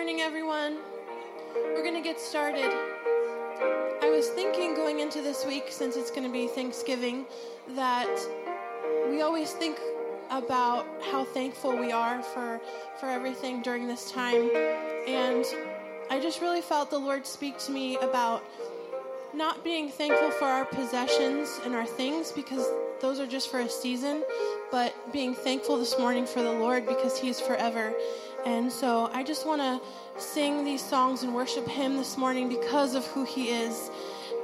morning, everyone. We're going to get started. I was thinking going into this week, since it's going to be Thanksgiving, that we always think about how thankful we are for everything during this time. And I just really felt the Lord speak to me about not being thankful for our possessions and our things, because those are just for a season, but being thankful this morning for the Lord, because He is forever. And so I just want to sing these songs and worship Him this morning because of who He is.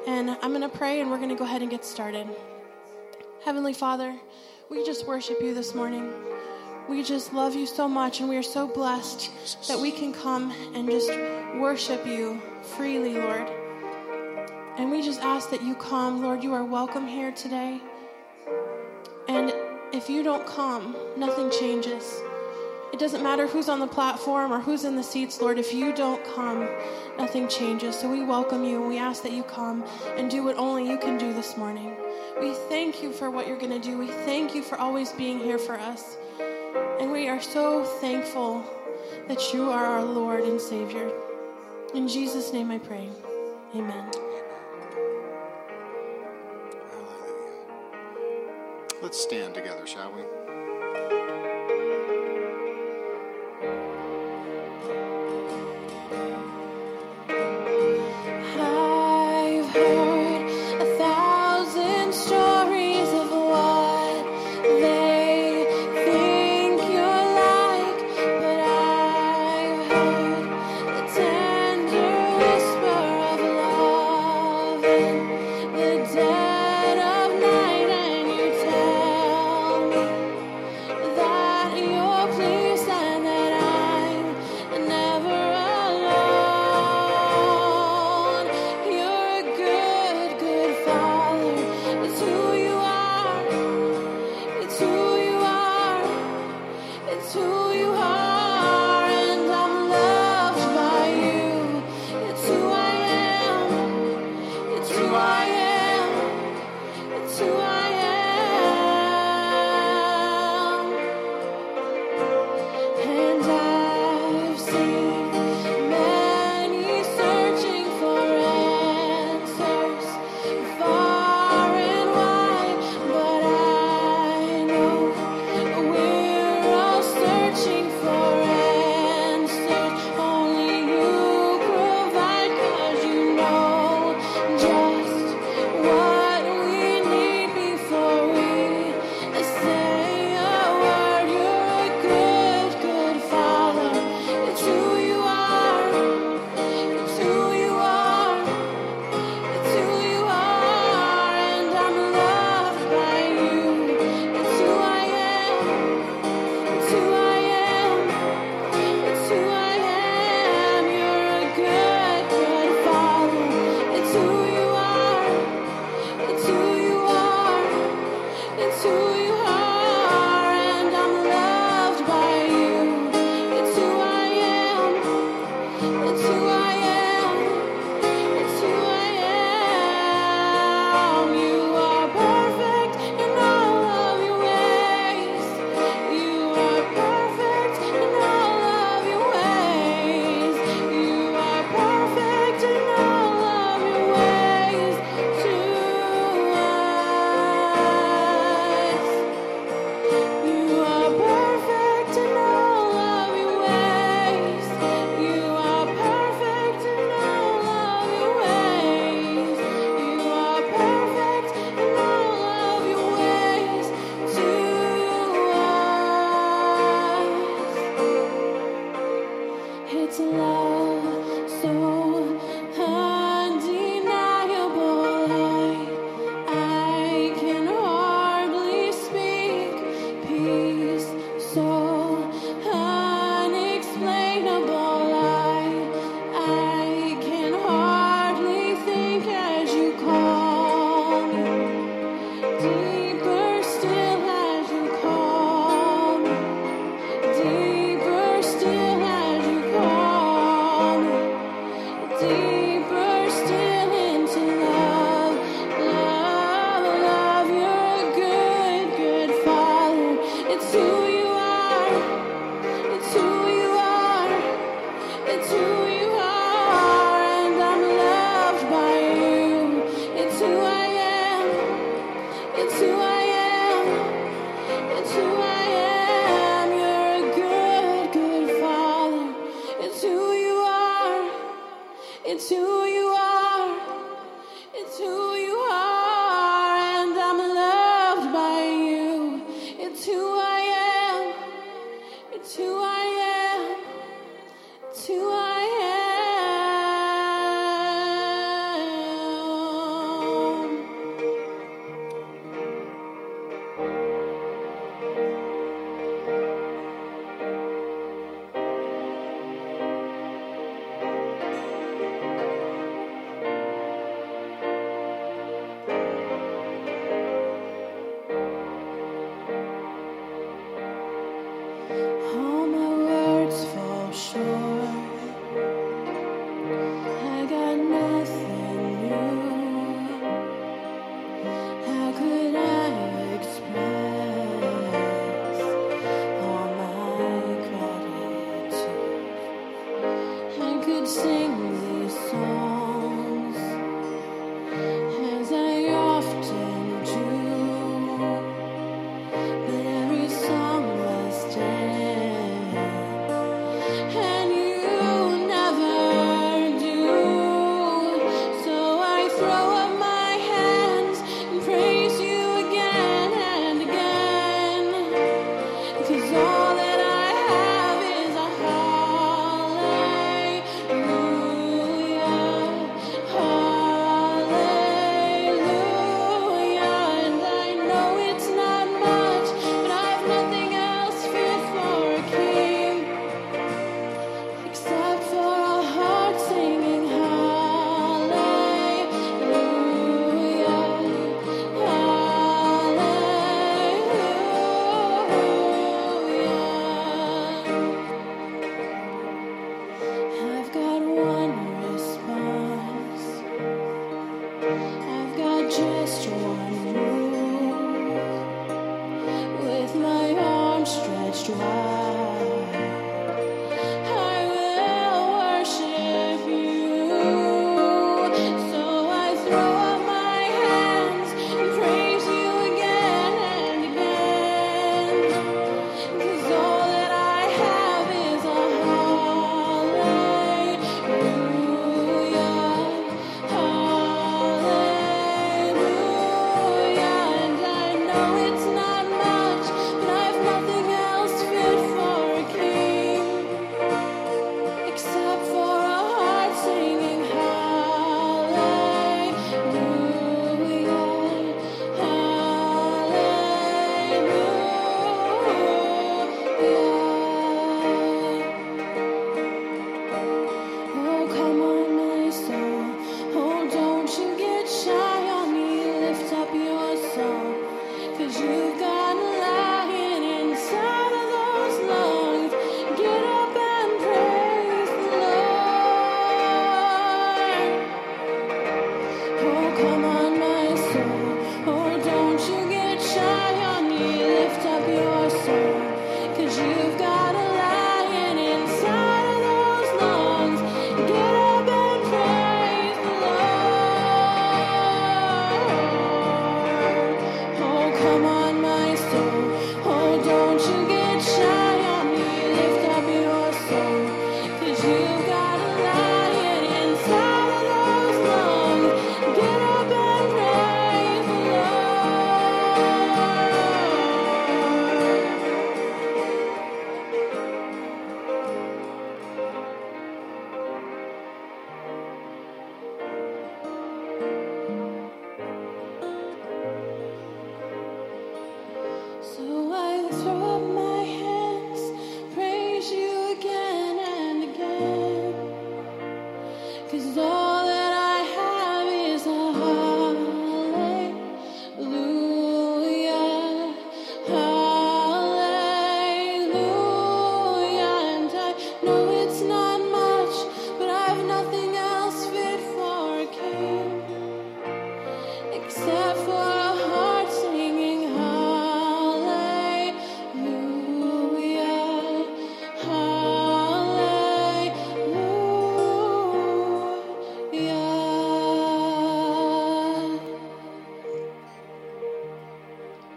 And I'm going to pray, and we're going to go ahead and get started. Heavenly Father, we just worship You this morning. We just love You so much, and we are so blessed that we can come and just worship You freely, Lord. And we just ask that You come. Lord, You are welcome here today. And if You don't come, nothing changes. It doesn't matter who's on the platform or who's in the seats, Lord. If You don't come, nothing changes. So we welcome You, and we ask that You come and do what only You can do this morning. We thank You for what You're going to do. We thank You for always being here for us. And we are so thankful that You are our Lord and Savior. In Jesus' name I pray. Amen. Let's stand together, shall we? I've heard 1,000 stories of what they think you're like, but I've heard the tender whisper of love in the dead of night. Thank you.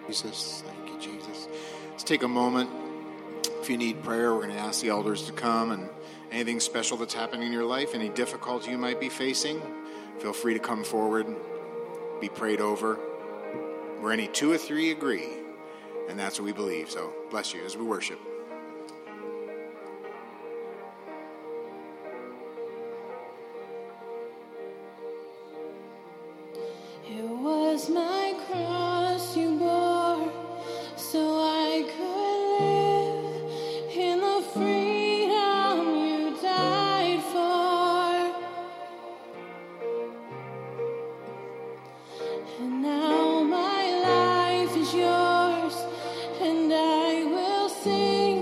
Jesus. Thank you, Jesus. Let's take a moment. If you need prayer, we're going to ask the elders to come, and anything special that's happening in your life, any difficulty you might be facing, feel free to come forward, be prayed over. Where any two or three agree, and that's what we believe. So bless you as we worship. It was my cross you bore, so I could live in the freedom you died for. And now my life is yours, and I will sing.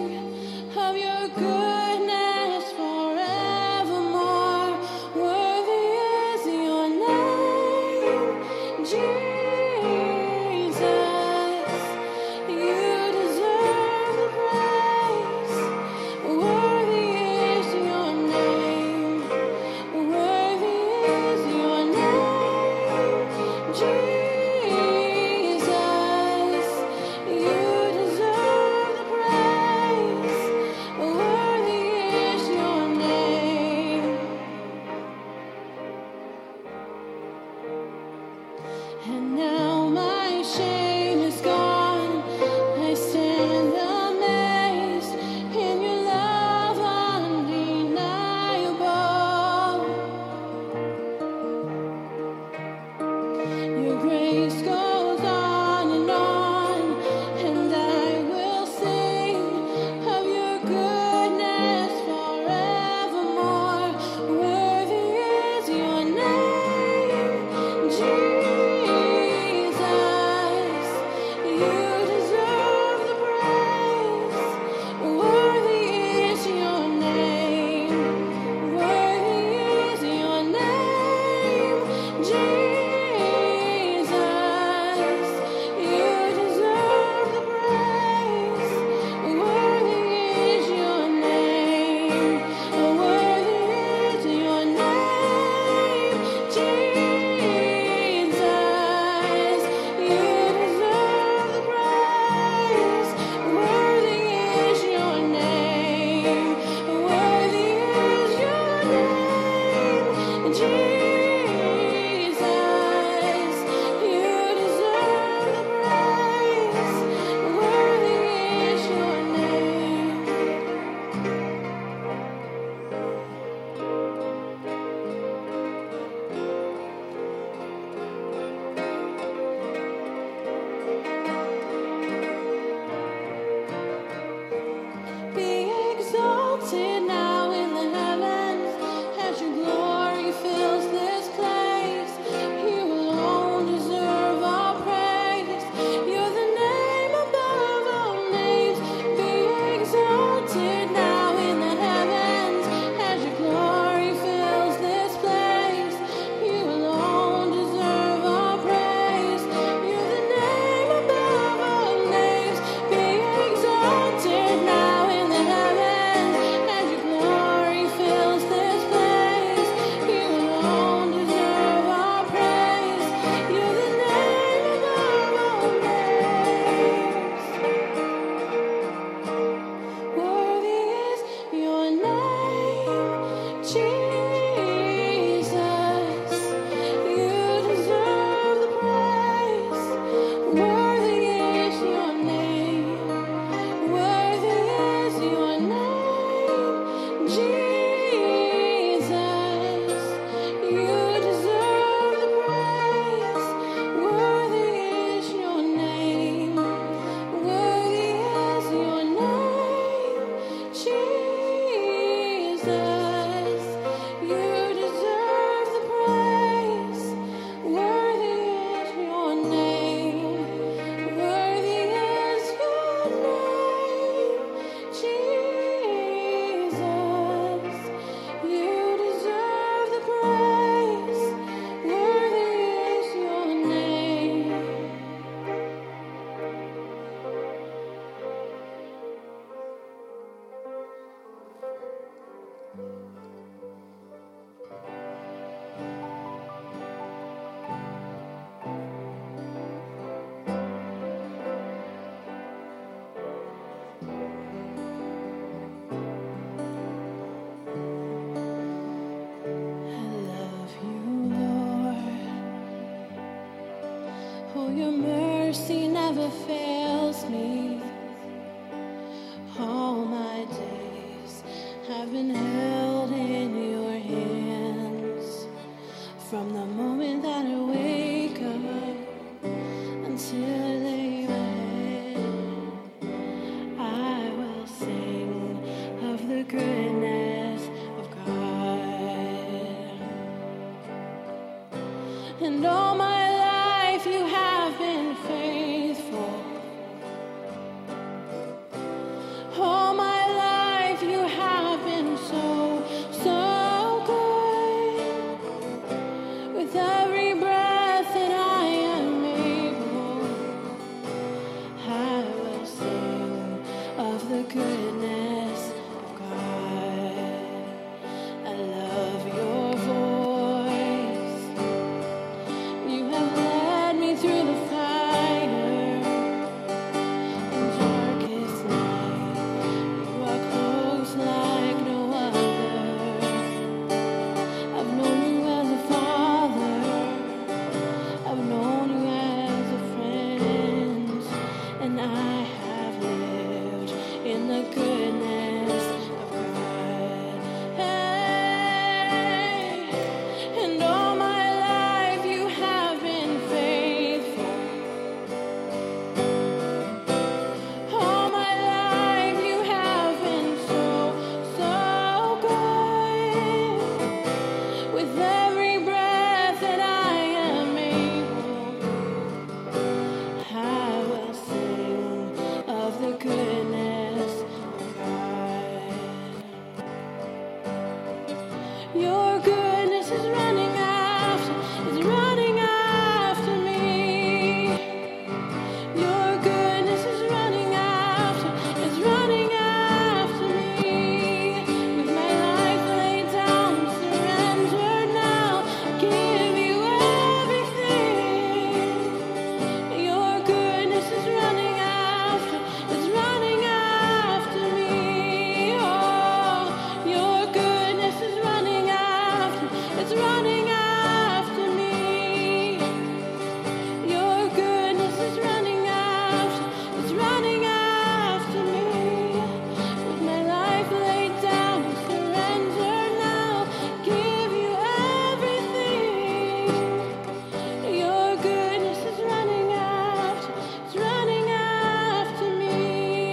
Oh, your mercy never fails me. All my days have been held in your hands. From the moment that I wake up until lay my head, I will sing of the goodness of God. And all my life you have been faithful. All my life you have been so, so good. With every breath that I am able, I will sing of the goodness of God. I love your voice. You have led me through the and all my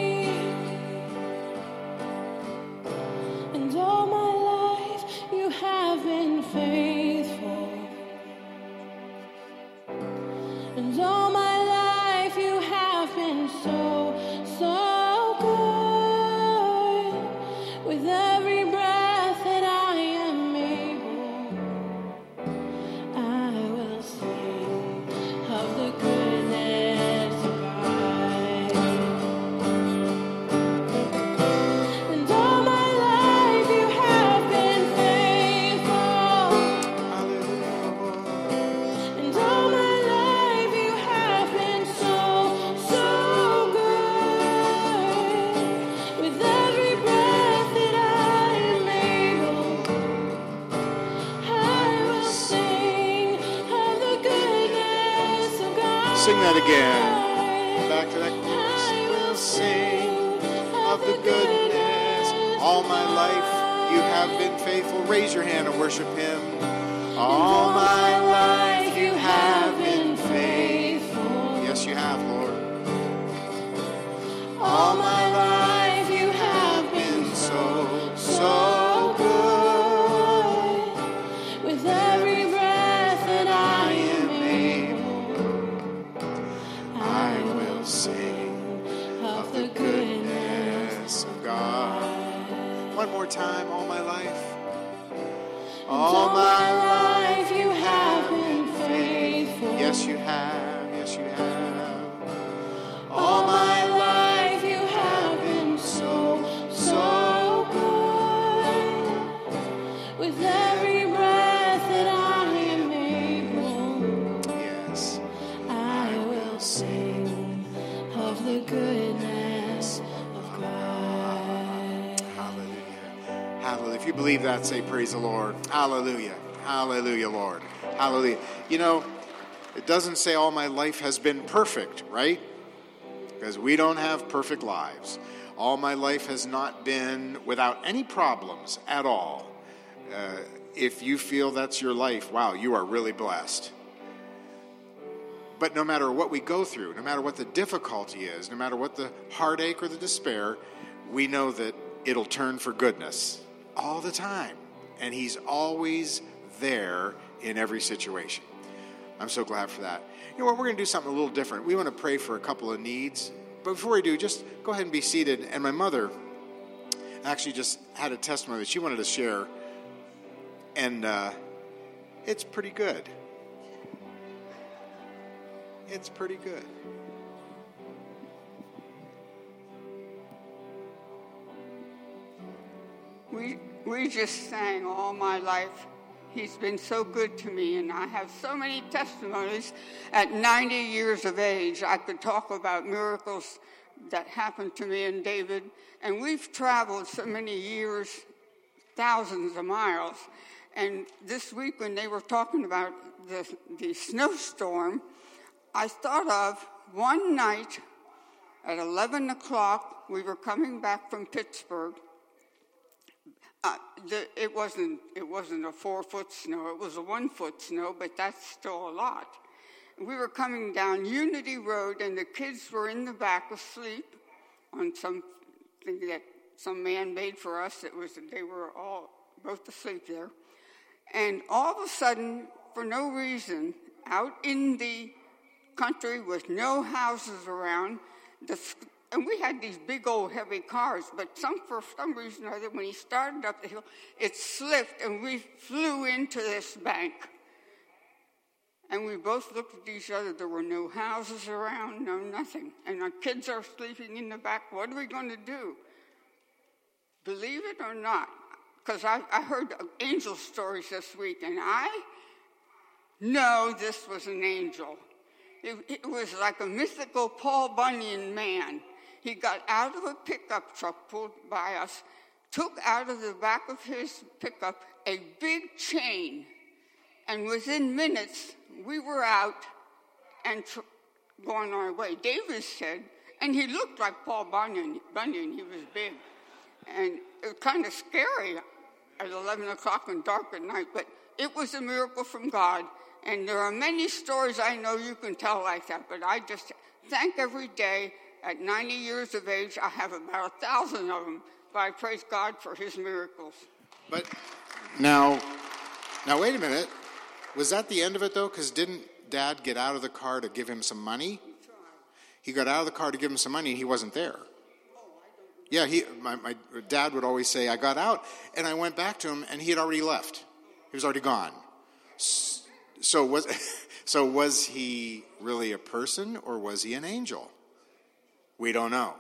life you have been so, so good. With every breath that I am able, I will sing of the goodness of God. And all my life you have been faithful. Hallelujah. And all my sing that again. Back to that chorus. I will sing of the goodness. All my life you have been faithful. Raise your hand and worship Him. All my life you have been faithful. Yes, you have, Lord. All my life you have been so, so good. With every breath that I am able, I will sing of the goodness of God. One more time, all my life. All my life you have been faithful. Yes, you have. Yes, you have. All my life you have been so, so good. With every breath that I am able, yes, I will sing of the goodness of God. Hallelujah. Hallelujah. If you believe that, say praise the Lord. Hallelujah. Hallelujah, Lord. Hallelujah. You know, It doesn't say all my life has been perfect, right? Because we don't have perfect lives. All my life has not been without any problems at all. If you feel that's your life, wow, you are really blessed. But no matter what we go through, no matter what the difficulty is, no matter what the heartache or the despair, we know that it'll turn for goodness all the time. And He's always there in every situation. I'm so glad for that. You know what? We're going to do something a little different. We want to pray for a couple of needs. But before we do, just go ahead and be seated. And my mother actually just had a testimony that she wanted to share. And it's pretty good. It's pretty good. We just sang all my life. He's been so good to me, and I have so many testimonies. At 90 years of age, I could talk about miracles that happened to me and David. And we've traveled so many years, thousands of miles. And this week when they were talking about the snowstorm, I thought of one night at 11 o'clock, we were coming back from Pittsburgh. It wasn't a 4-foot snow. It was a 1-foot snow, but that's still a lot. We were coming down Unity Road, and the kids were in the back asleep on something that some man made for us. They were all both asleep there. And all of a sudden, for no reason, out in the country with no houses around, and we had these big old heavy cars, but for some reason or other, when he started up the hill, it slipped and we flew into this bank. And we both looked at each other. There were no houses around, no nothing. And our kids are sleeping in the back. What are we going to do? Believe it or not, because I heard angel stories this week, and I know this was an angel. It was like a mythical Paul Bunyan man. He got out of a pickup truck pulled by us, took out of the back of his pickup a big chain, and within minutes, we were out and going our way. Davis said, and he looked like Paul Bunyan, he was big. And it was kind of scary at 11 o'clock and dark at night, but it was a miracle from God. And there are many stories I know you can tell like that, but I just thank every day. At 90 years of age, I have about 1,000 of them, but I praise God for His miracles. But now wait a minute. Was that the end of it, though? Because didn't Dad get out of the car to give him some money? He got out of the car to give him some money, and he wasn't there. Yeah, my dad would always say, I got out, and I went back to him, and he had already left. He was already gone. So was he really a person, or was he an angel? We don't know.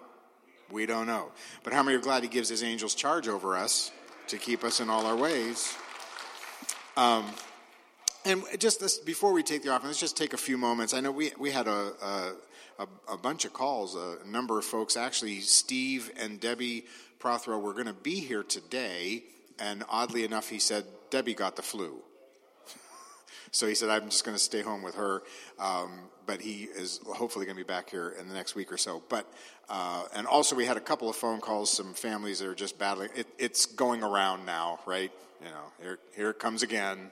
But how many are glad He gives His angels charge over us to keep us in all our ways? And just this, before we take the offering, let's just take a few moments. I know we had a bunch of calls, a number of folks. Actually, Steve and Debbie Prothero were going to be here today, and oddly enough, he said Debbie got the flu. So he said, I'm just going to stay home with her. But he is hopefully going to be back here in the next week or so. But and also we had a couple of phone calls, some families that are just battling. It's going around now, right? You know, here it comes again.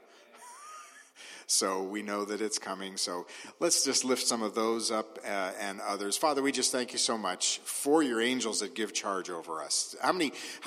So we know that it's coming. So let's just lift some of those up and others. Father, we just thank You so much for Your angels that give charge over us. How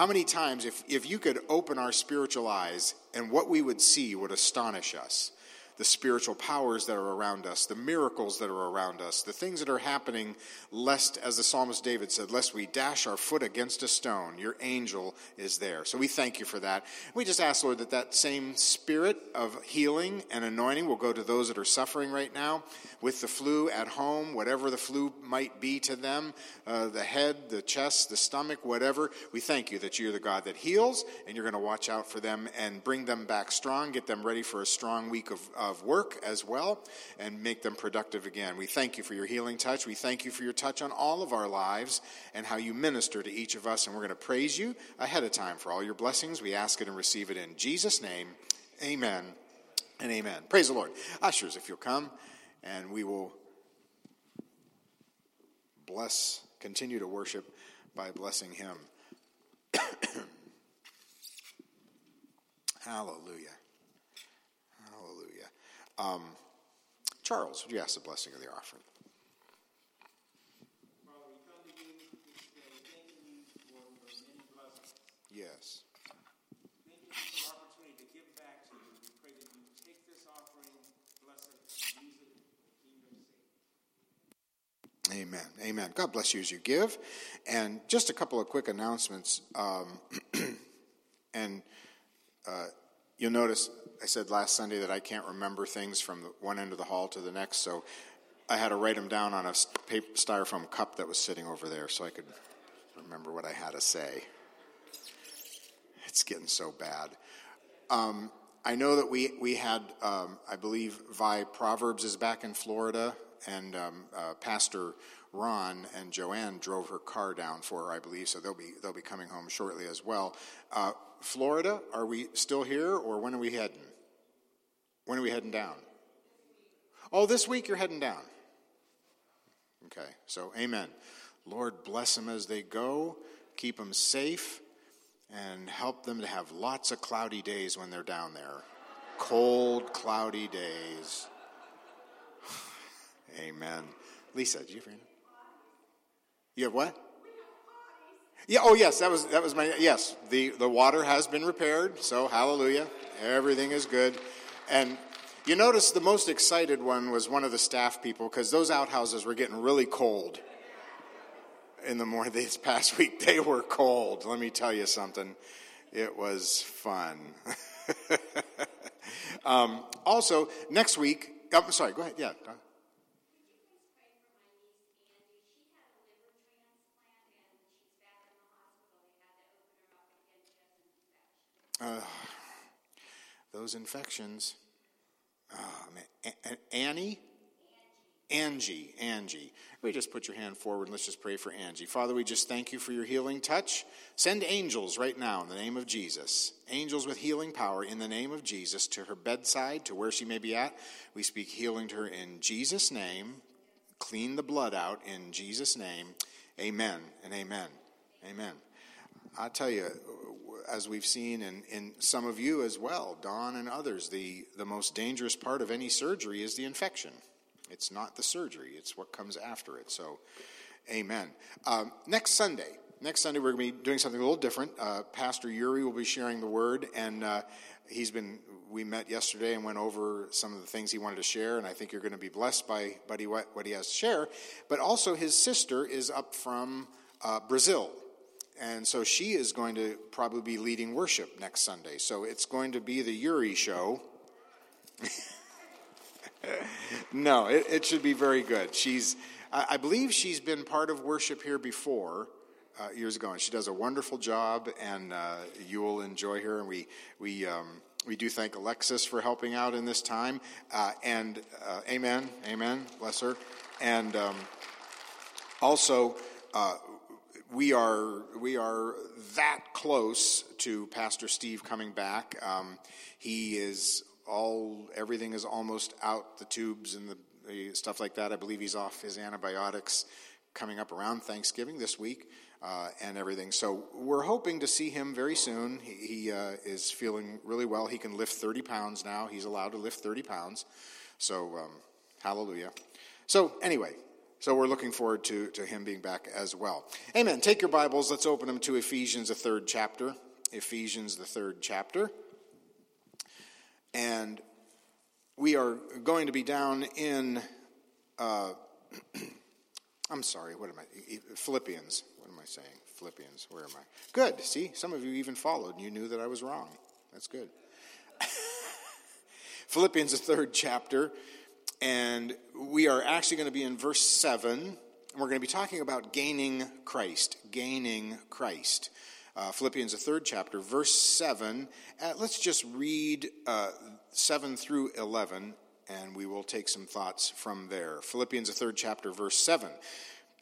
many times, if You could open our spiritual eyes, and what we would see would astonish us. The spiritual powers that are around us, the miracles that are around us, the things that are happening, lest, as the psalmist David said, lest we dash our foot against a stone, Your angel is there. So we thank You for that. We just ask, Lord, that same spirit of healing and anointing will go to those that are suffering right now with the flu at home, whatever the flu might be to them, the head, the chest, the stomach, whatever. We thank You that You're the God that heals, and You're going to watch out for them and bring them back strong, get them ready for a strong week of work as well, and make them productive again. We thank You for Your healing touch. We thank You for Your touch on all of our lives and how You minister to each of us, and we're going to praise You ahead of time for all Your blessings. We ask it and receive it in Jesus' name. Amen and amen. Praise the Lord. Ushers, if you'll come. and we will continue to worship by blessing him. Hallelujah. Hallelujah. Charles, would you ask the blessing of the offering? Father, we come to you this day, thanking you for your many blessings. Yes. Amen. Amen. God bless you as you give. And just a couple of quick announcements. And you'll notice I said last Sunday that I can't remember things from one end of the hall to the next, so I had to write them down on a styrofoam cup that was sitting over there so I could remember what I had to say. It's getting so bad. I know that we had, I believe, Vi Proverbs is back in Florida. And Pastor Ron and Joanne drove her car down for her, I believe. So they'll be coming home shortly as well. Florida, are we still here, or when are we heading? When are we heading down? Oh, this week you're heading down. Okay. So amen. Lord, bless them as they go. Keep them safe, and help them to have lots of cloudy days when they're down there. Cold, cloudy days. Amen. Lisa, did you have your hand up? You have what? Yeah. Oh, yes. That was my yes. The water has been repaired. So hallelujah. Everything is good. And you notice the most excited one was one of the staff people because those outhouses were getting really cold in the morning this past week. They were cold. Let me tell you something. It was fun. Also, next week. I'm sorry. Go ahead. Yeah. Those infections. Oh, man. Annie? Angie. We just put your hand forward and let's just pray for Angie. Father, we just thank you for your healing touch. Send angels right now in the name of Jesus. Angels with healing power in the name of Jesus to her bedside, to where she may be at. We speak healing to her in Jesus' name. Clean the blood out in Jesus' name. Amen and amen. Amen. I tell you, as we've seen in some of you as well, Dawn and others, the most dangerous part of any surgery is the infection. It's not the surgery. It's what comes after it. So, amen. Next Sunday we're going to be doing something a little different. Pastor Uri will be sharing the word, and we met yesterday and went over some of the things he wanted to share, and I think you're going to be blessed by what he has to share. But also his sister is up from Brazil. And so she is going to probably be leading worship next Sunday. So it's going to be the Yuri show. No, it should be very good. I believe she's been part of worship here before years ago, and she does a wonderful job, and you will enjoy her. And we do thank Alexis for helping out in this time. And amen, bless her. And also. We are that close to Pastor Steve coming back. Everything is almost out the tubes and the stuff like that. I believe he's off his antibiotics coming up around Thanksgiving this week and everything. So we're hoping to see him very soon. He is feeling really well. He can lift 30 pounds now. He's allowed to lift 30 pounds. So hallelujah. So anyway. So we're looking forward to him being back as well. Amen. Take your Bibles. Let's open them to Ephesians, the third chapter. Ephesians, the third chapter. And we are going to be down in, Philippians. What am I saying? Philippians. Where am I? Good. See, some of you even followed and you knew that I was wrong. That's good. Philippians, the third chapter. And we are actually going to be in verse 7, and we're going to be talking about gaining Christ. Philippians, the third chapter, verse 7. Let's just read 7 through 11, and we will take some thoughts from there. Philippians, the third chapter, verse 7.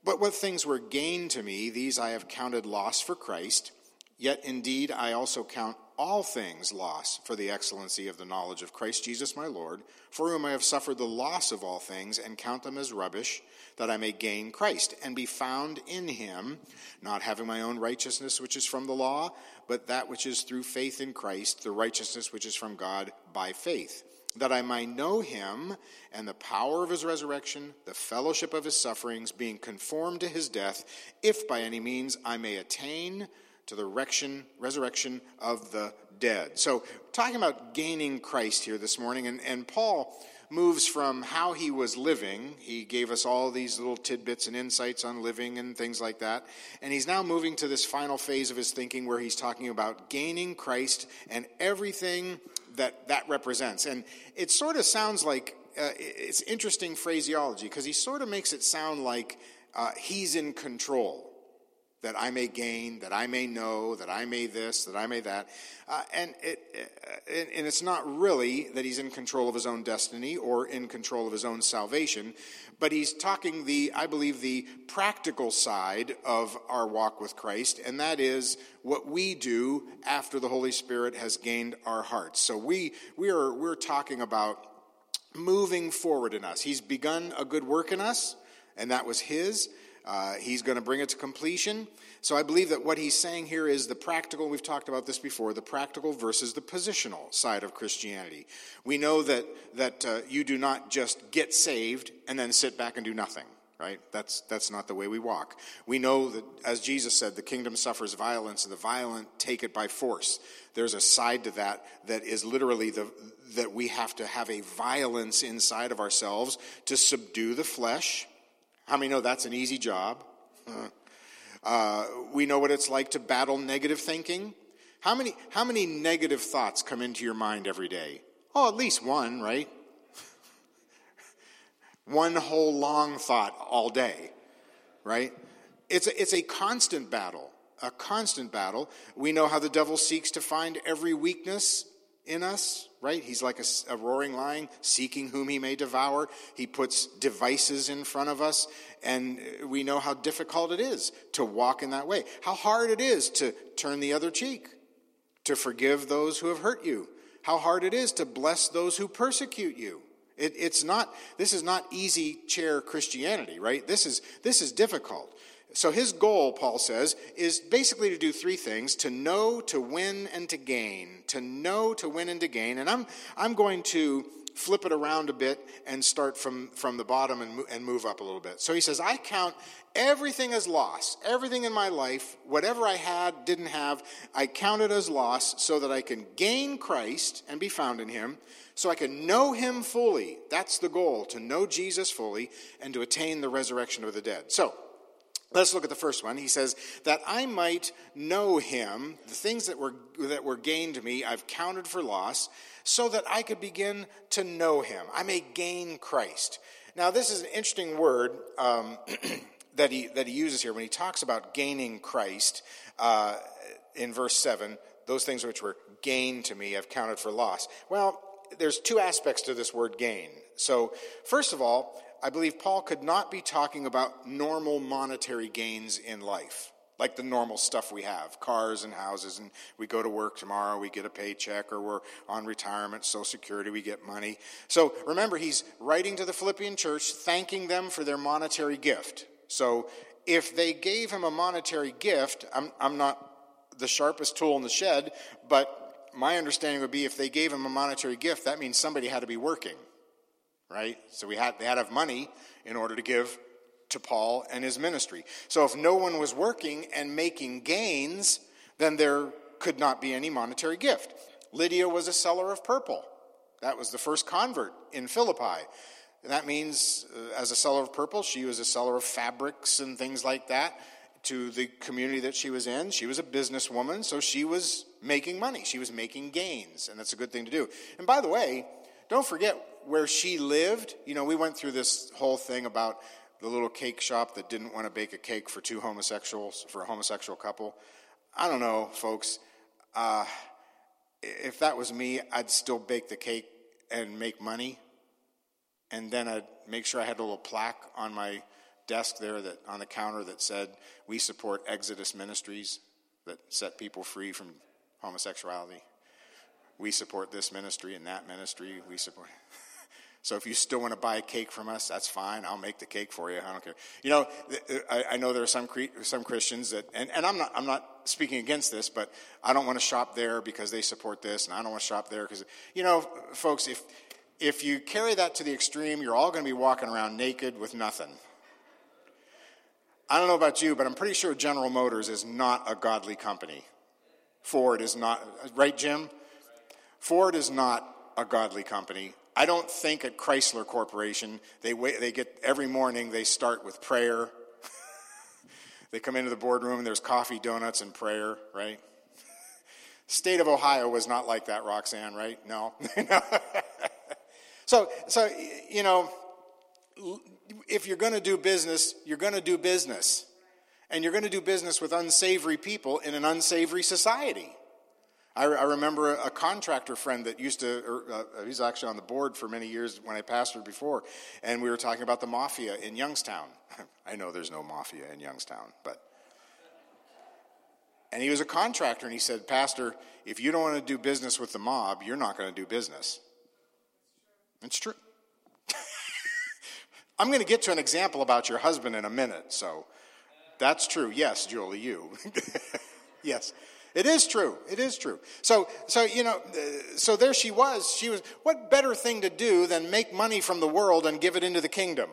But what things were gained to me, these I have counted loss for Christ. Yet indeed I also count all things loss for the excellency of the knowledge of Christ Jesus my Lord, for whom I have suffered the loss of all things, and count them as rubbish, that I may gain Christ, and be found in him, not having my own righteousness which is from the law, but that which is through faith in Christ, the righteousness which is from God by faith, that I might know him and the power of his resurrection, the fellowship of his sufferings, being conformed to his death, if by any means I may attain to the resurrection of the dead. So, talking about gaining Christ here this morning, and Paul moves from how he was living. He gave us all these little tidbits and insights on living and things like that. And he's now moving to this final phase of his thinking where he's talking about gaining Christ and everything that represents. And it sort of sounds like, it's interesting phraseology, because he sort of makes it sound like he's in control. That I may gain, that I may know, that I may this, that I may that. And it's not really that he's in control of his own destiny or in control of his own salvation, but he's talking the practical side of our walk with Christ, and that is what we do after the Holy Spirit has gained our hearts. So we're talking about moving forward in us. He's begun a good work in us, and that was his. He's going to bring it to completion. So I believe that what he's saying here is the practical, we've talked about this before, the practical versus the positional side of Christianity. We know that you do not just get saved and then sit back and do nothing, right? That's not the way we walk. We know that, as Jesus said, the kingdom suffers violence and the violent take it by force. There's a side to that is literally that we have to have a violence inside of ourselves to subdue the flesh. How many know that's an easy job? We know what it's like to battle negative thinking. How many negative thoughts come into your mind every day? Oh, at least one, right? One whole long thought all day, right? It's a constant battle, a constant battle. We know how the devil seeks to find every weakness in us, right? He's like a roaring lion, seeking whom he may devour. He puts devices in front of us, and we know how difficult it is to walk in that way, how hard it is to turn the other cheek, to forgive those who have hurt you, how hard it is to bless those who persecute you. This is not easy chair Christianity, right? This is difficult. So his goal, Paul says, is basically to do three things: to know, to win, and to gain. To know, to win, and to gain. And I'm going to flip it around a bit and start from the bottom and move up a little bit. So he says, I count everything as loss, everything in my life, whatever I had, didn't have, I count it as loss so that I can gain Christ and be found in him, so I can know him fully. That's the goal, to know Jesus fully and to attain the resurrection of the dead. So, let's look at the first one. He says, that I might know him, the things that were gained to me, I've counted for loss, so that I could begin to know him. I may gain Christ. Now, this is an interesting word that he uses here when he talks about gaining Christ in verse 7. Those things which were gained to me, I've counted for loss. Well, there's two aspects to this word gain. So, first of all, I believe Paul could not be talking about normal monetary gains in life, like the normal stuff we have, cars and houses, and we go to work tomorrow, we get a paycheck, or we're on retirement, Social Security, we get money. So remember, he's writing to the Philippian church, thanking them for their monetary gift. So if they gave him a monetary gift, I'm not the sharpest tool in the shed, but my understanding would be if they gave him a monetary gift, that means somebody had to be working. Right? So they had to have money in order to give to Paul and his ministry. So if no one was working and making gains, then there could not be any monetary gift. Lydia was a seller of purple. That was the first convert in Philippi. And that means, as a seller of purple, she was a seller of fabrics and things like that to the community that she was in. She was a businesswoman, so she was making money. She was making gains, and that's a good thing to do. And by the way, don't forget where she lived. You know, we went through this whole thing about the little cake shop that didn't want to bake a cake for a homosexual couple. I don't know, folks. If that was me, I'd still bake the cake and make money. And then I'd make sure I had a little plaque on my desk there, that on the counter, that said, we support Exodus Ministries that set people free from homosexuality. We support this ministry and that ministry. We support. So if you still want to buy cake from us, that's fine. I'll make the cake for you. I don't care. You know, I know there are some Christians that, and I'm not speaking against this, but I don't want to shop there because they support this, and I don't want to shop there because, you know, folks, if you carry that to the extreme, you're all going to be walking around naked with nothing. I don't know about you, but I'm pretty sure General Motors is not a godly company. Ford is not, right, Jim? Ford is not a godly company. I don't think at Chrysler Corporation, they get every morning, they start with prayer. They come into the boardroom and there's coffee, donuts, and prayer, right? State of Ohio was not like that, Roxanne, right? No. So, you know, if you're going to do business, you're going to do business. And you're going to do business with unsavory people in an unsavory society. I remember a contractor friend that used to, he's actually on the board for many years when I pastored before, and we were talking about the mafia in Youngstown. I know there's no mafia in Youngstown, but. And he was a contractor, and he said, Pastor, if you don't want to do business with the mob, you're not going to do business. It's true. I'm going to get to an example about your husband in a minute, so that's true. Yes, Julie, you. Yes. It is true. It is true. So you know, so there she was. She was, what better thing to do than make money from the world and give it into the kingdom?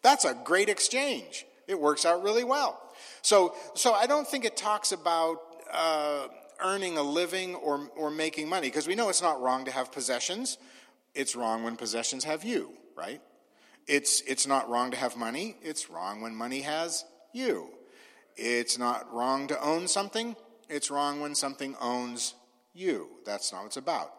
That's a great exchange. It works out really well. So I don't think it talks about earning a living or making money, because we know it's not wrong to have possessions. It's wrong when possessions have you, right? It's not wrong to have money. It's wrong when money has you. It's not wrong to own something. It's wrong when something owns you. That's not what it's about.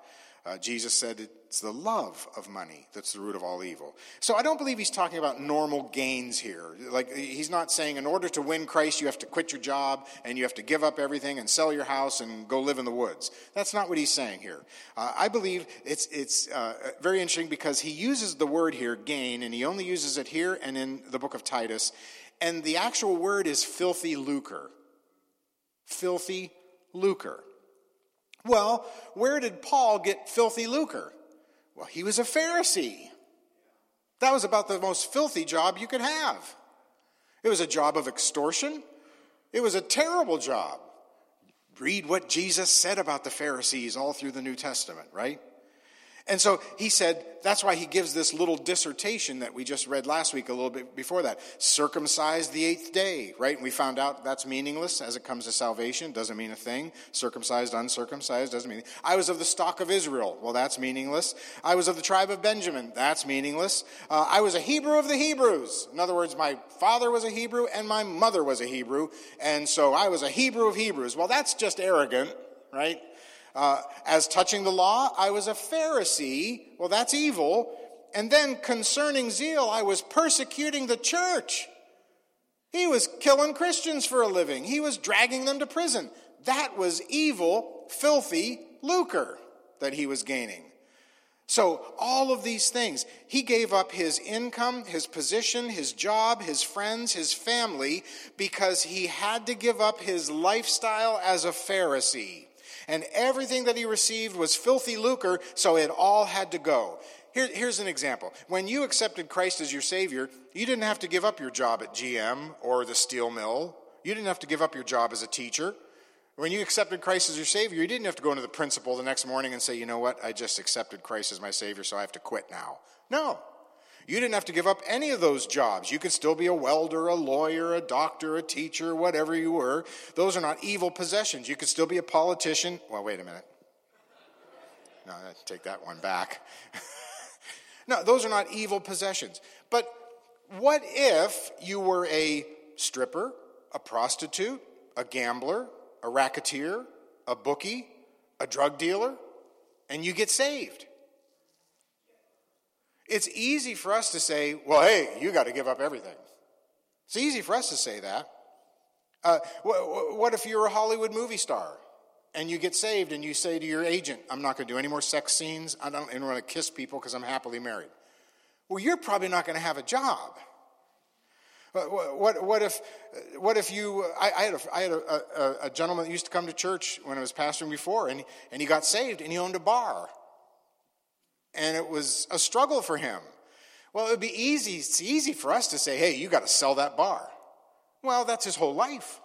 Jesus said it's the love of money that's the root of all evil. So I don't believe he's talking about normal gains here. Like, he's not saying in order to win Christ, you have to quit your job and you have to give up everything and sell your house and go live in the woods. That's not what he's saying here. I believe it's very interesting because he uses the word here, gain, and he only uses it here and in the book of Titus. And the actual word is filthy lucre. Filthy lucre. Well, where did Paul get filthy lucre? Well, he was a Pharisee. That was about the most filthy job you could have. It was a job of extortion. It was a terrible job. Read what Jesus said about the Pharisees all through the New Testament, right? And so he said, that's why he gives this little dissertation that we just read last week a little bit before that. Circumcised the eighth day, right? And we found out that's meaningless as it comes to salvation. Doesn't mean a thing. Circumcised, uncircumcised, doesn't mean anything. I was of the stock of Israel. Well, that's meaningless. I was of the tribe of Benjamin. That's meaningless. I was a Hebrew of the Hebrews. In other words, my father was a Hebrew and my mother was a Hebrew. And so I was a Hebrew of Hebrews. Well, that's just arrogant, right? As touching the law, I was a Pharisee. Well, that's evil. And then concerning zeal, I was persecuting the church. He was killing Christians for a living. He was dragging them to prison. That was evil, filthy lucre that he was gaining. So all of these things, he gave up his income, his position, his job, his friends, his family, because he had to give up his lifestyle as a Pharisee. And everything that he received was filthy lucre, so it all had to go. Here's an example. When you accepted Christ as your Savior, you didn't have to give up your job at GM or the steel mill. You didn't have to give up your job as a teacher. When you accepted Christ as your Savior, you didn't have to go into the principal the next morning and say, you know what, I just accepted Christ as my Savior, so I have to quit now. No. You didn't have to give up any of those jobs. You could still be a welder, a lawyer, a doctor, a teacher, whatever you were. Those are not evil possessions. You could still be a politician. Well, wait a minute. No, I take that one back. No, those are not evil possessions. But what if you were a stripper, a prostitute, a gambler, a racketeer, a bookie, a drug dealer, and you get saved? It's easy for us to say, well, hey, you got to give up everything. It's easy for us to say that. What if you're a Hollywood movie star and you get saved and you say to your agent, I'm not going to do any more sex scenes. I don't want to kiss people because I'm happily married. Well, you're probably not going to have a job. What if you? I had a gentleman that used to come to church when I was pastoring before, and he got saved, and he owned a bar, and it was a struggle for him. Well, it'd be easy. It's easy for us to say, "Hey, you got to sell that bar." Well, that's his whole life.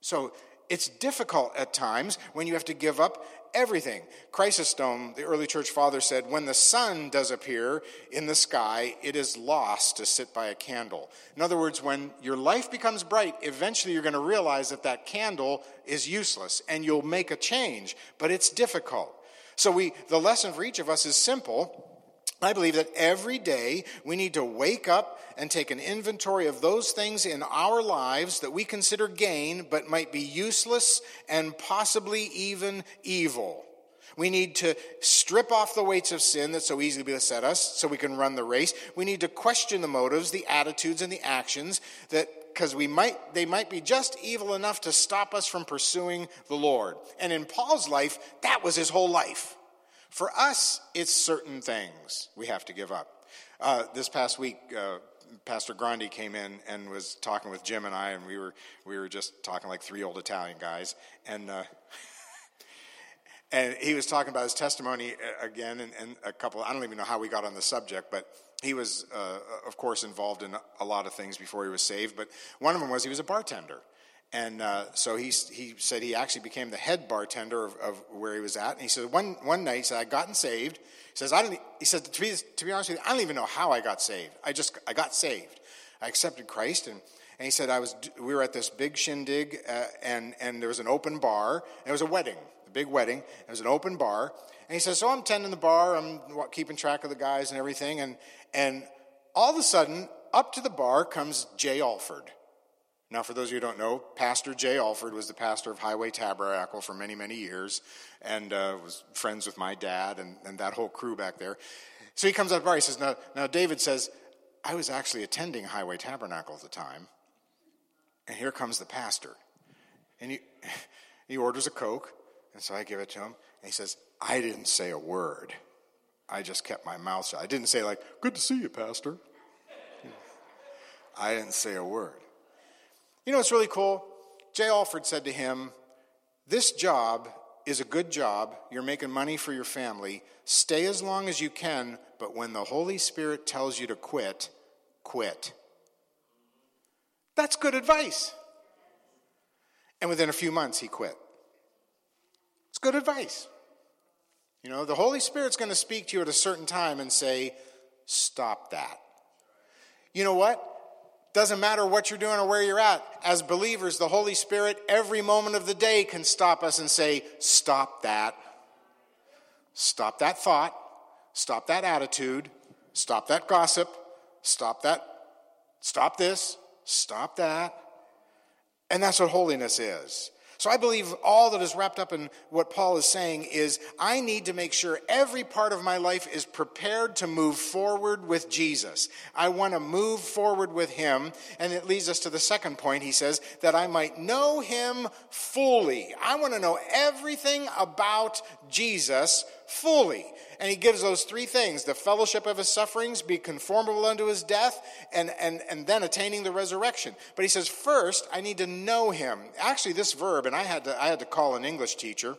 So it's difficult at times when you have to give up everything. Chrysostom, the early church father, said, when the sun does appear in the sky, it is lost to sit by a candle. In other words, when your life becomes bright, eventually you're going to realize that that candle is useless and you'll make a change, but it's difficult. So the lesson for each of us is simple. I believe that every day we need to wake up and take an inventory of those things in our lives that we consider gain but might be useless and possibly even evil. We need to strip off the weights of sin that so easily beset us so we can run the race. We need to question the motives, the attitudes, and the actions that because they might be just evil enough to stop us from pursuing the Lord. And in Paul's life, that was his whole life. For us, it's certain things we have to give up. This past week, Pastor Grandi came in and was talking with Jim and I, and we were just talking like three old Italian guys, and he was talking about his testimony again, and a couple. I don't even know how we got on the subject, but he was, of course, involved in a lot of things before he was saved. But one of them was he was a bartender. And so he said he actually became the head bartender of where he was at. And he said one night, he said, "I gotten saved." He says, to be honest with you, I don't even know how I got saved. I got saved. I accepted Christ. And he said, we were at this big shindig, and there was an open bar. And it was a wedding, a big wedding. It was an open bar. And he says, so I'm tending the bar. I'm keeping track of the guys and everything. And all of a sudden, up to the bar comes Jay Alford. Now, for those of you who don't know, Pastor Jay Alford was the pastor of Highway Tabernacle for many, many years and was friends with my dad and that whole crew back there. So he comes up to the bar, he says, now David says, I was actually attending Highway Tabernacle at the time, and here comes the pastor. And he orders a Coke, and so I give it to him, and he says, I didn't say a word. I just kept my mouth shut. I didn't say like, good to see you, Pastor. I didn't say a word. You know what's really cool? Jay Alford said to him, this job is a good job. You're making money for your family. Stay as long as you can, but when the Holy Spirit tells you to quit, quit. That's good advice. And within a few months, he quit. It's good advice. You know, the Holy Spirit's going to speak to you at a certain time and say, stop that. You know what? Doesn't matter what you're doing or where you're at. As believers, the Holy Spirit, every moment of the day, can stop us and say, stop that. Stop that thought. Stop that attitude. Stop that gossip. Stop that. Stop this. Stop that. And that's what holiness is. So I believe all that is wrapped up in what Paul is saying is I need to make sure every part of my life is prepared to move forward with Jesus. I want to move forward with him. And it leads us to the second point. He says that I might know him fully. I want to know everything about Jesus fully. And he gives those three things: the fellowship of his sufferings, be conformable unto his death, and then attaining the resurrection. But he says, first, I need to know him. Actually, this verb, and I had to call an English teacher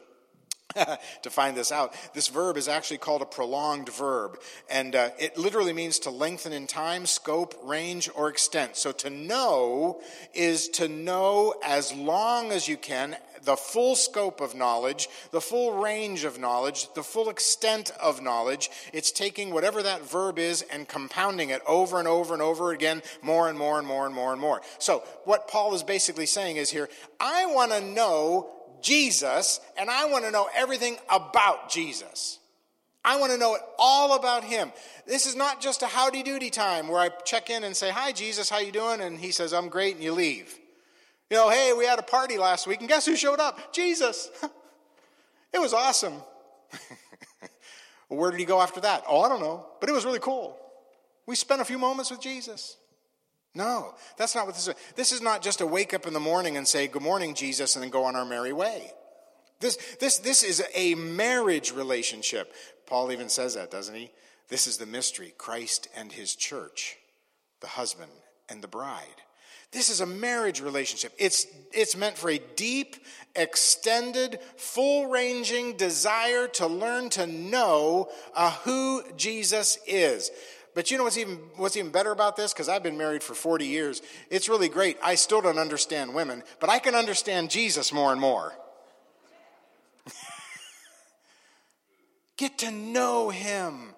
to find this out. This verb is actually called a prolonged verb, and it literally means to lengthen in time, scope, range, or extent. So to know is to know as long as you can, the full scope of knowledge, the full range of knowledge, the full extent of knowledge. It's taking whatever that verb is and compounding it over and over and over again, more and more and more and more and more. So what Paul is basically saying is here, I want to know Jesus, and I want to know everything about Jesus. I want to know it all about him. This is not just a howdy-doody time where I check in and say, hi, Jesus, how you doing? And he says, I'm great, and you leave. You know, hey, we had a party last week, and guess who showed up? Jesus. It was awesome. Where did he go after that? Oh, I don't know, but it was really cool. We spent a few moments with Jesus. No, that's not what this is. This is not just a wake up in the morning and say, good morning, Jesus, and then go on our merry way. This is a marriage relationship. Paul even says that, doesn't he? This is the mystery, Christ and his church, the husband and the bride. This is a marriage relationship. It's meant for a deep, extended, full-ranging desire to learn to know who Jesus is. But you know what's even better about this? Because I've been married for 40 years. It's really great. I still don't understand women, but I can understand Jesus more and more. Get to know him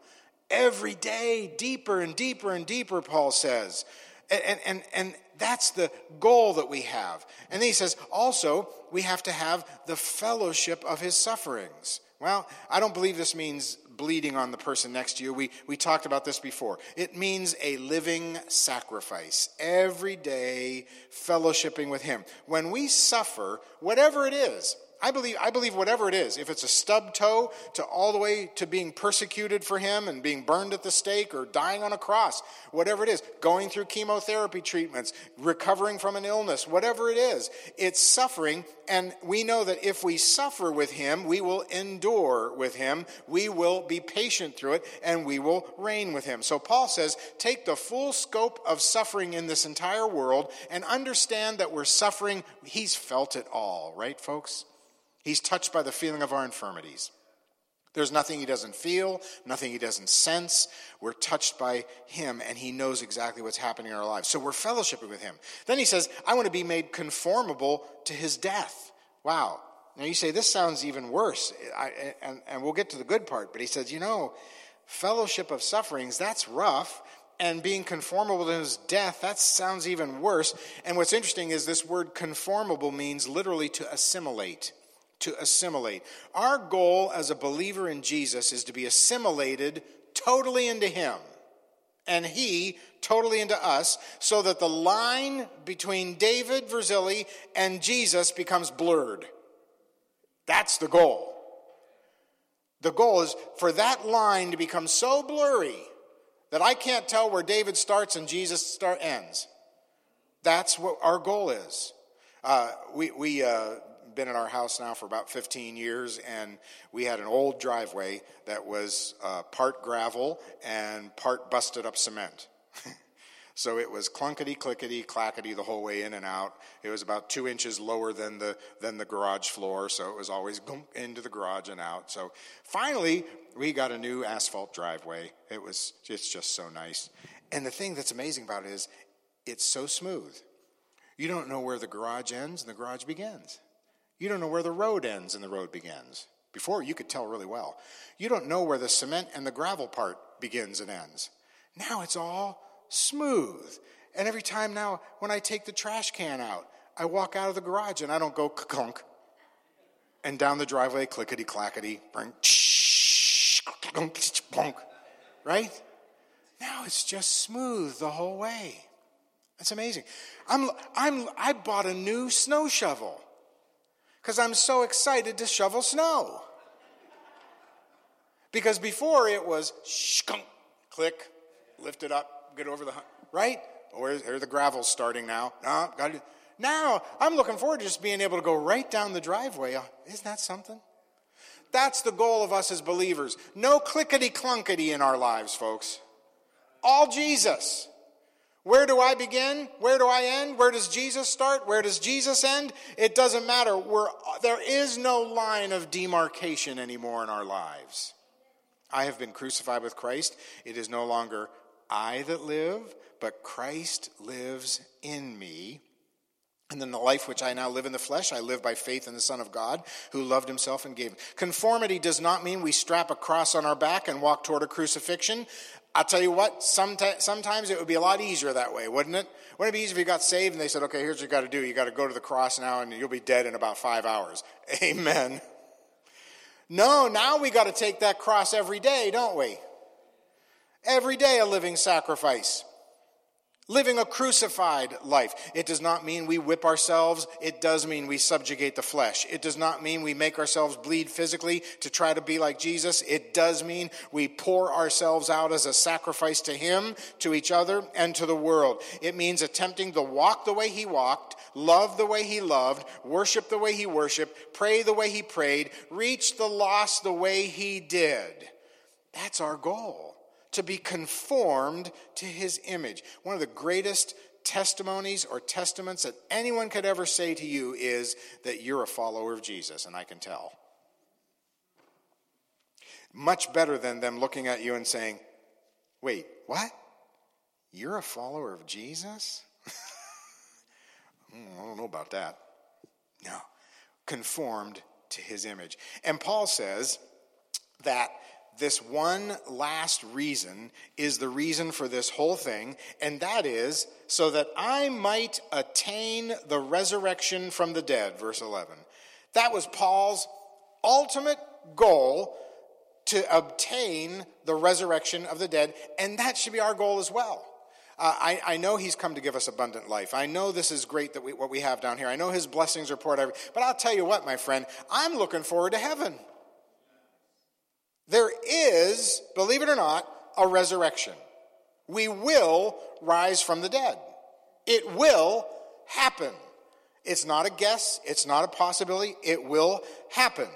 every day, deeper and deeper and deeper, Paul says. And that's the goal that we have. And then he says, also, we have to have the fellowship of his sufferings. Well, I don't believe this means bleeding on the person next to you. We talked about this before. It means a living sacrifice, every day fellowshipping with him. When we suffer, whatever it is, I believe whatever it is, if it's a stub toe to all the way to being persecuted for him and being burned at the stake or dying on a cross, whatever it is, going through chemotherapy treatments, recovering from an illness, whatever it is, it's suffering. And we know that if we suffer with him, we will endure with him, we will be patient through it, and we will reign with him. So Paul says, take the full scope of suffering in this entire world and understand that we're suffering. He's felt it all, right, folks? He's touched by the feeling of our infirmities. There's nothing he doesn't feel, nothing he doesn't sense. We're touched by him, and he knows exactly what's happening in our lives. So we're fellowshipping with him. Then he says, I want to be made conformable to his death. Wow. Now you say, this sounds even worse, and we'll get to the good part. But he says, you know, fellowship of sufferings, that's rough. And being conformable to his death, that sounds even worse. And what's interesting is this word conformable means literally to assimilate. To assimilate. Our goal as a believer in Jesus is to be assimilated totally into him and he totally into us, so that the line between David Verzilli and Jesus becomes blurred. That's the goal. The goal is for that line to become so blurry that I can't tell where David starts and Jesus ends. That's what our goal is. We've been in our house now for about 15 years, and we had an old driveway that was part gravel and part busted up cement. So it was clunkety, clickety, clackety the whole way in and out. It was about 2 inches lower than the garage floor, so it was always into the garage and out. So finally, we got a new asphalt driveway. It's just so nice. And the thing that's amazing about it is it's so smooth. You don't know where the garage ends and the garage begins. You don't know where the road ends and the road begins. Before, you could tell really well. You don't know where the cement and the gravel part begins and ends. Now it's all smooth. And every time now when I take the trash can out, I walk out of the garage and I don't go clunk and down the driveway, clickety-clackety, right? Now it's just smooth the whole way. That's amazing. I bought a new snow shovel, because I'm so excited to shovel snow. Because before it was shkunk, click, lift it up, get over the hump, right? Or here the gravel's starting now. No, got it. Now I'm looking forward to just being able to go right down the driveway. Isn't that something? That's the goal of us as believers. No clickety clunkety in our lives, folks. All Jesus. Where do I begin? Where do I end? Where does Jesus start? Where does Jesus end? It doesn't matter. There is no line of demarcation anymore in our lives. I have been crucified with Christ. It is no longer I that live, but Christ lives in me. And then the life which I now live in the flesh, I live by faith in the Son of God, who loved himself and gave him. Conformity does not mean we strap a cross on our back and walk toward a crucifixion. I'll tell you what, sometimes it would be a lot easier that way, wouldn't it? Wouldn't it be easier if you got saved and they said, okay, here's what you got to do. You got to go to the cross now and you'll be dead in about 5 hours. Amen. No, now we got to take that cross every day, don't we? Every day a living sacrifice. Living a crucified life. It does not mean we whip ourselves. It does mean we subjugate the flesh. It does not mean we make ourselves bleed physically to try to be like Jesus. It does mean we pour ourselves out as a sacrifice to him, to each other, and to the world. It means attempting to walk the way he walked, love the way he loved, worship the way he worshiped, pray the way he prayed, reach the lost the way he did. That's our goal. To be conformed to his image. One of the greatest testimonies or testaments that anyone could ever say to you is that you're a follower of Jesus, and I can tell. Much better than them looking at you and saying, wait, what? You're a follower of Jesus? I don't know about that. No. Conformed to his image. And Paul says that this one last reason is the reason for this whole thing, and that is so that I might attain the resurrection from the dead, verse 11. That was Paul's ultimate goal, to obtain the resurrection of the dead, and that should be our goal as well. I know he's come to give us abundant life. I know this is great that what we have down here. I know his blessings are poured out. But I'll tell you what, my friend, I'm looking forward to heaven. There is, believe it or not, a resurrection. We will rise from the dead. It will happen. It's not a guess. It's not a possibility. It will happen.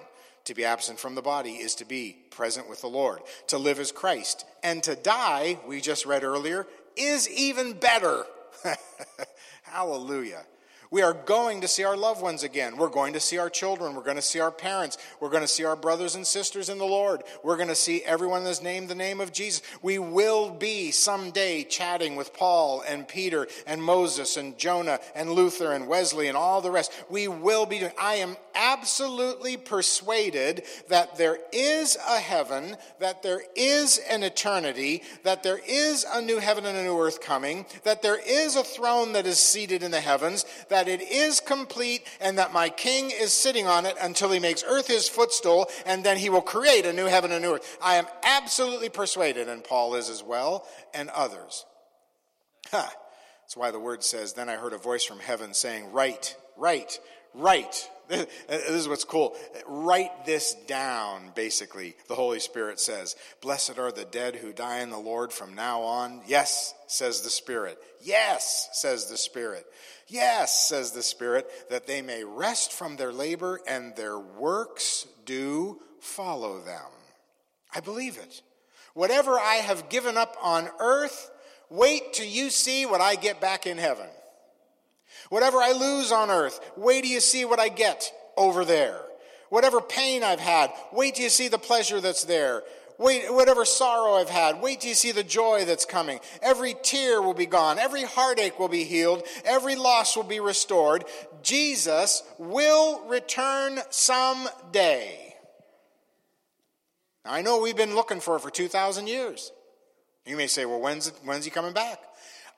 To be absent from the body is to be present with the Lord. To live as Christ. And to die, we just read earlier, is even better. Hallelujah. We are going to see our loved ones again. We're going to see our children. We're going to see our parents. We're going to see our brothers and sisters in the Lord. We're going to see everyone that's named the name of Jesus. We will be someday chatting with Paul and Peter and Moses and Jonah and Luther and Wesley and all the rest. We will be doing. I am absolutely persuaded that there is a heaven, that there is an eternity, that there is a new heaven and a new earth coming, that there is a throne that is seated in the heavens, that it is complete, and that my King is sitting on it until he makes earth his footstool, and then he will create a new heaven and a new earth. I am absolutely persuaded, and Paul is as well, and others. That's why the word says, then I heard a voice from heaven saying, write, write, write. This is what's cool. Write this down, basically, the Holy Spirit says. Blessed are the dead who die in the Lord from now on. Yes, says the Spirit. Yes, says the Spirit. Yes, says the Spirit, that they may rest from their labor and their works do follow them. I believe it. Whatever I have given up on earth, wait till you see what I get back in heaven. Whatever I lose on earth, wait till you see what I get over there. Whatever pain I've had, wait till you see the pleasure that's there. Wait, whatever sorrow I've had, wait till you see the joy that's coming. Every tear will be gone. Every heartache will be healed. Every loss will be restored. Jesus will return someday. Now, I know we've been looking for it for 2,000 years. You may say, well, when's he coming back?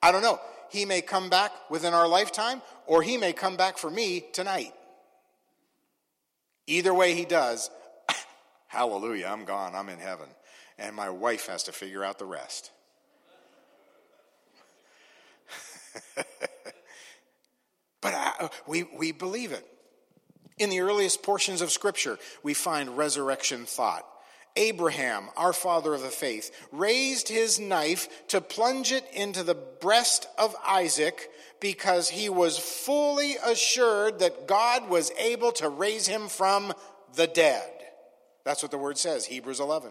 I don't know. He may come back within our lifetime, or he may come back for me tonight. Either way he does, hallelujah, I'm gone, I'm in heaven. And my wife has to figure out the rest. But we believe it. In the earliest portions of Scripture, we find resurrection thought. Abraham, our father of the faith, raised his knife to plunge it into the breast of Isaac because he was fully assured that God was able to raise him from the dead. That's what the word says, Hebrews 11.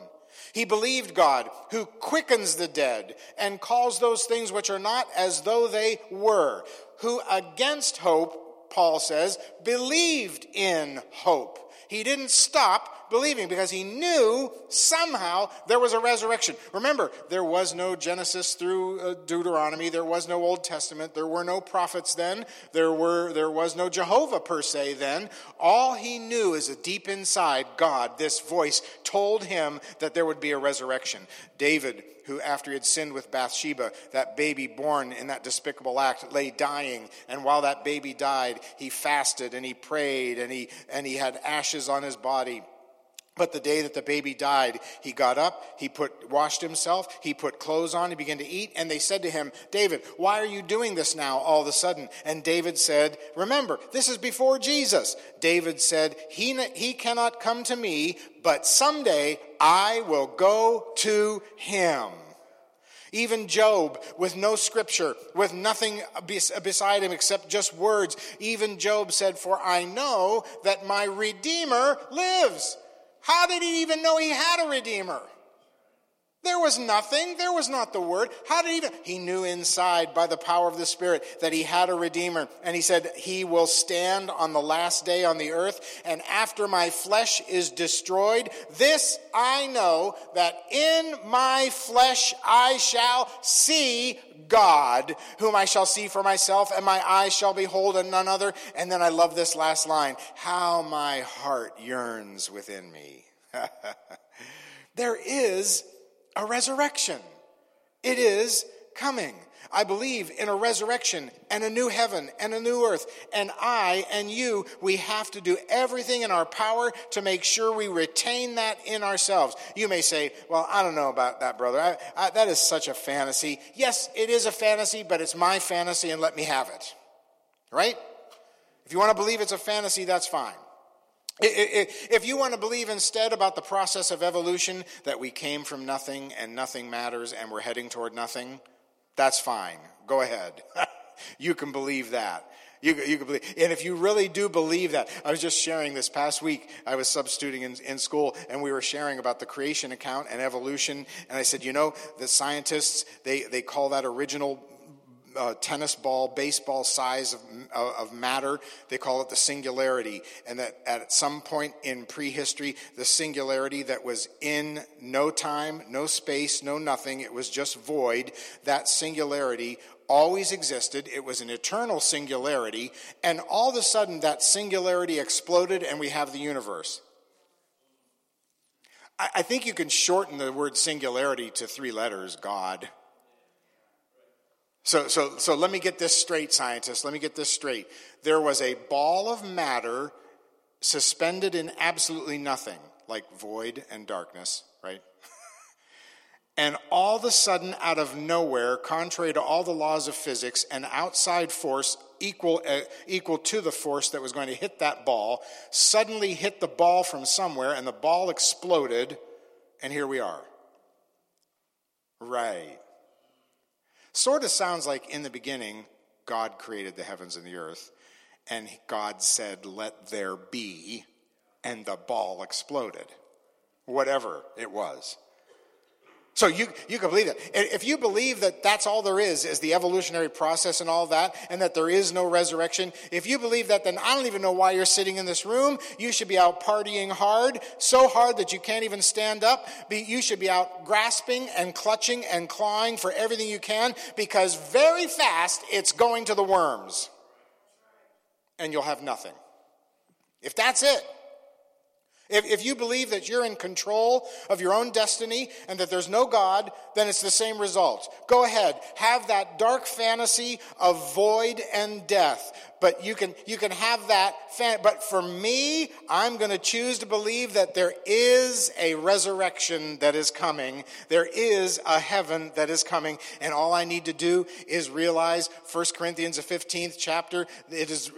He believed God, who quickens the dead and calls those things which are not as though they were, who against hope, Paul says, believed in hope. He didn't stop believing because he knew somehow there was a resurrection. Remember, there was no Genesis through Deuteronomy. There was no Old Testament. There were no prophets then. There was no Jehovah per se then. All he knew is that deep inside God, this voice told him that there would be a resurrection. David, who after he had sinned with Bathsheba, that baby born in that despicable act, lay dying. And while that baby died, he fasted and he prayed and he had ashes on his body. But the day that the baby died, he got up, washed himself, he put clothes on, he began to eat, and they said to him, David, why are you doing this now all of a sudden? And David said, remember, this is before Jesus. David said, he cannot come to me, but someday I will go to him. Even Job, with no scripture, with nothing beside him except just words, even Job said, for I know that my Redeemer lives. How did he even know he had a Redeemer? There was nothing. There was not the Word. How did he know? He knew inside by the power of the Spirit that he had a Redeemer. And he said, he will stand on the last day on the earth. And after my flesh is destroyed, this I know, that in my flesh I shall see God, whom I shall see for myself, and my eyes shall behold and none other. And then I love this last line. How my heart yearns within me. There is a resurrection. It is coming. I believe in a resurrection and a new heaven and a new earth. And I and you, we have to do everything in our power to make sure we retain that in ourselves. You may say, well, I don't know about that, brother. That is such a fantasy. Yes, it is a fantasy, but it's my fantasy and let me have it. Right? If you want to believe it's a fantasy, that's fine. If you want to believe instead about the process of evolution, that we came from nothing and nothing matters and we're heading toward nothing, that's fine. Go ahead. You can believe that. You can believe. And if you really do believe that, I was just sharing this past week. I was substituting in school, and we were sharing about the creation account and evolution. And I said, you know, the scientists, they call that original tennis ball, baseball size of matter. They call it the singularity. And that at some point in prehistory, the singularity that was in no time, no space, no nothing, it was just void, that singularity always existed. It was an eternal singularity. And all of a sudden, that singularity exploded and we have the universe. I think you can shorten the word singularity to three letters, God. So let me get this straight, scientists. Let me get this straight. There was a ball of matter suspended in absolutely nothing, like void and darkness, right? And all of a sudden, out of nowhere, contrary to all the laws of physics, an outside force equal to the force that was going to hit that ball suddenly hit the ball from somewhere, and the ball exploded, and here we are. Right. Sort of sounds like in the beginning, God created the heavens and the earth, and God said, let there be, and the ball exploded, whatever it was. So you can believe that. If you believe that that's all there is the evolutionary process and all that, and that there is no resurrection, if you believe that, then I don't even know why you're sitting in this room. You should be out partying hard, so hard that you can't even stand up. You should be out grasping and clutching and clawing for everything you can, because very fast it's going to the worms, and you'll have nothing. If that's it. If you believe that you're in control of your own destiny and that there's no God, then it's the same result. Go ahead. Have that dark fantasy of void and death. But you can have that. But for me, I'm going to choose to believe that there is a resurrection that is coming. There is a heaven that is coming. And all I need to do is realize 1 Corinthians, the 15th chapter, this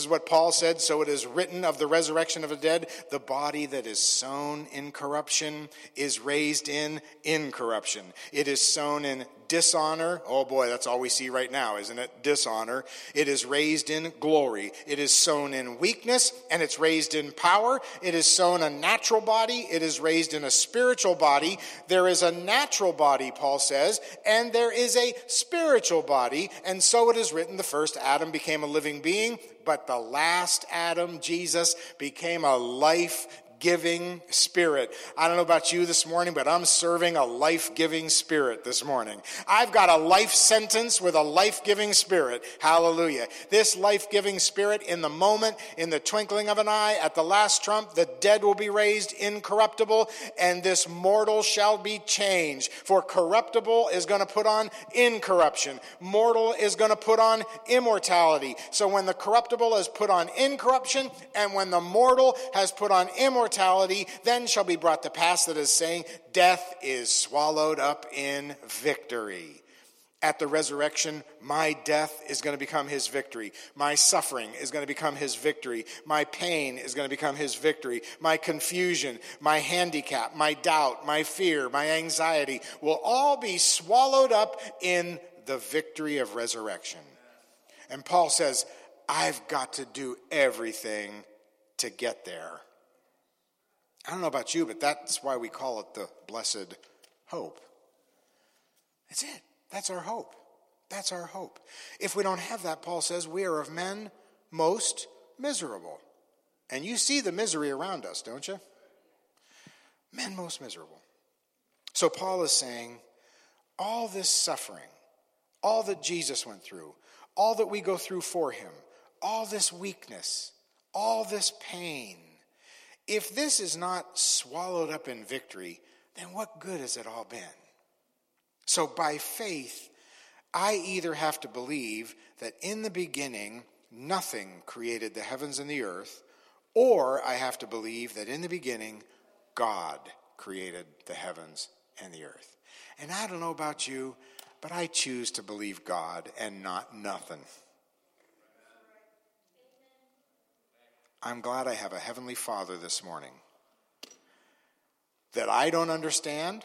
is what Paul said, so it is written of the resurrection of the dead, the body that is sown in corruption is raised in incorruption. It is sown in dishonor. Oh boy, that's all we see right now, isn't it? Dishonor. It is raised in glory. It is sown in weakness, and it's raised in power. It is sown a natural body. It is raised in a spiritual body. There is a natural body, Paul says, and there is a spiritual body. And so it is written, the first Adam became a living being, but the last Adam, Jesus, became a life-giving spirit. I don't know about you this morning, but I'm serving a life-giving spirit this morning. I've got a life sentence with a life-giving spirit. Hallelujah. This life-giving spirit, in the moment, in the twinkling of an eye, at the last trump, the dead will be raised incorruptible, and this mortal shall be changed. For corruptible is going to put on incorruption. Mortal is going to put on immortality. So when the corruptible is put on incorruption, and when the mortal has put on immortality, then shall be brought to pass that is saying, death is swallowed up in victory. At the resurrection, my death is going to become his victory. My suffering is going to become his victory. My pain is going to become his victory. My confusion, my handicap, my doubt, my fear, my anxiety will all be swallowed up in the victory of resurrection. And Paul says, I've got to do everything to get there. I don't know about you, but that's why we call it the blessed hope. That's it. That's our hope. That's our hope. If we don't have that, Paul says, we are of men most miserable. And you see the misery around us, don't you? Men most miserable. So Paul is saying, all this suffering, all that Jesus went through, all that we go through for him, all this weakness, all this pain, if this is not swallowed up in victory, then what good has it all been? So by faith, I either have to believe that in the beginning, nothing created the heavens and the earth, or I have to believe that in the beginning, God created the heavens and the earth. And I don't know about you, but I choose to believe God and not nothing. I'm glad I have a Heavenly Father this morning that I don't understand.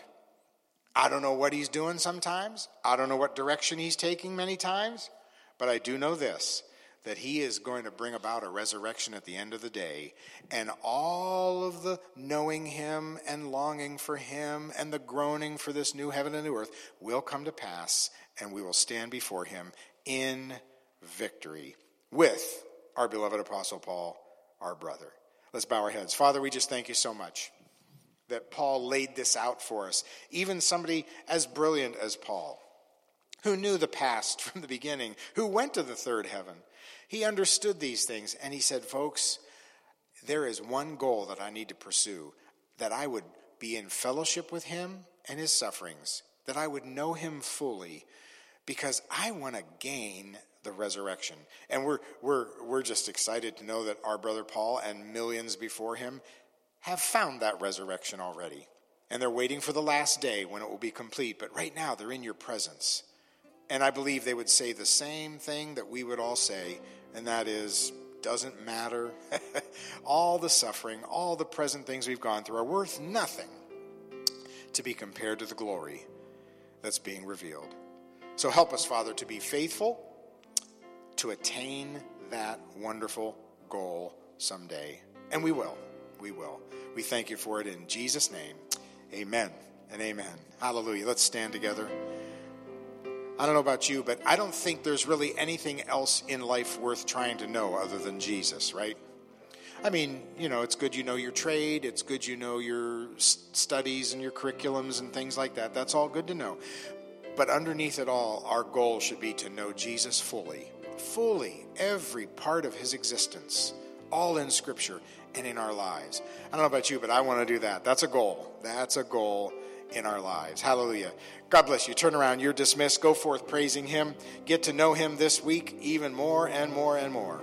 I don't know what he's doing sometimes. I don't know what direction he's taking many times. But I do know this, that he is going to bring about a resurrection at the end of the day. And all of the knowing him and longing for him and the groaning for this new heaven and new earth will come to pass, and we will stand before him in victory with our beloved Apostle Paul, our brother. Let's bow our heads. Father, we just thank you so much that Paul laid this out for us. Even somebody as brilliant as Paul, who knew the past from the beginning, who went to the third heaven, he understood these things, and he said, folks, there is one goal that I need to pursue, that I would be in fellowship with him and his sufferings, that I would know him fully, because I want to gain the resurrection. And we're just excited to know that our brother Paul and millions before him have found that resurrection already. And they're waiting for the last day when it will be complete. But right now, they're in your presence. And I believe they would say the same thing that we would all say, and that is, doesn't matter. All the suffering, all the present things we've gone through are worth nothing to be compared to the glory that's being revealed. So help us, Father, to be faithful to attain that wonderful goal someday. And we will. We will. We thank you for it in Jesus' name. Amen and amen. Hallelujah. Let's stand together. I don't know about you, but I don't think there's really anything else in life worth trying to know other than Jesus, right? I mean, you know, it's good you know your trade. It's good you know your studies and your curriculums and things like that. That's all good to know. But underneath it all, our goal should be to know Jesus fully, fully every part of his existence, all in Scripture and in our lives. I don't know about you, but I want to do that. That's a goal. That's a goal in our lives. Hallelujah. God bless you. Turn around. You're dismissed. Go forth praising him. Get to know him this week even more and more and more.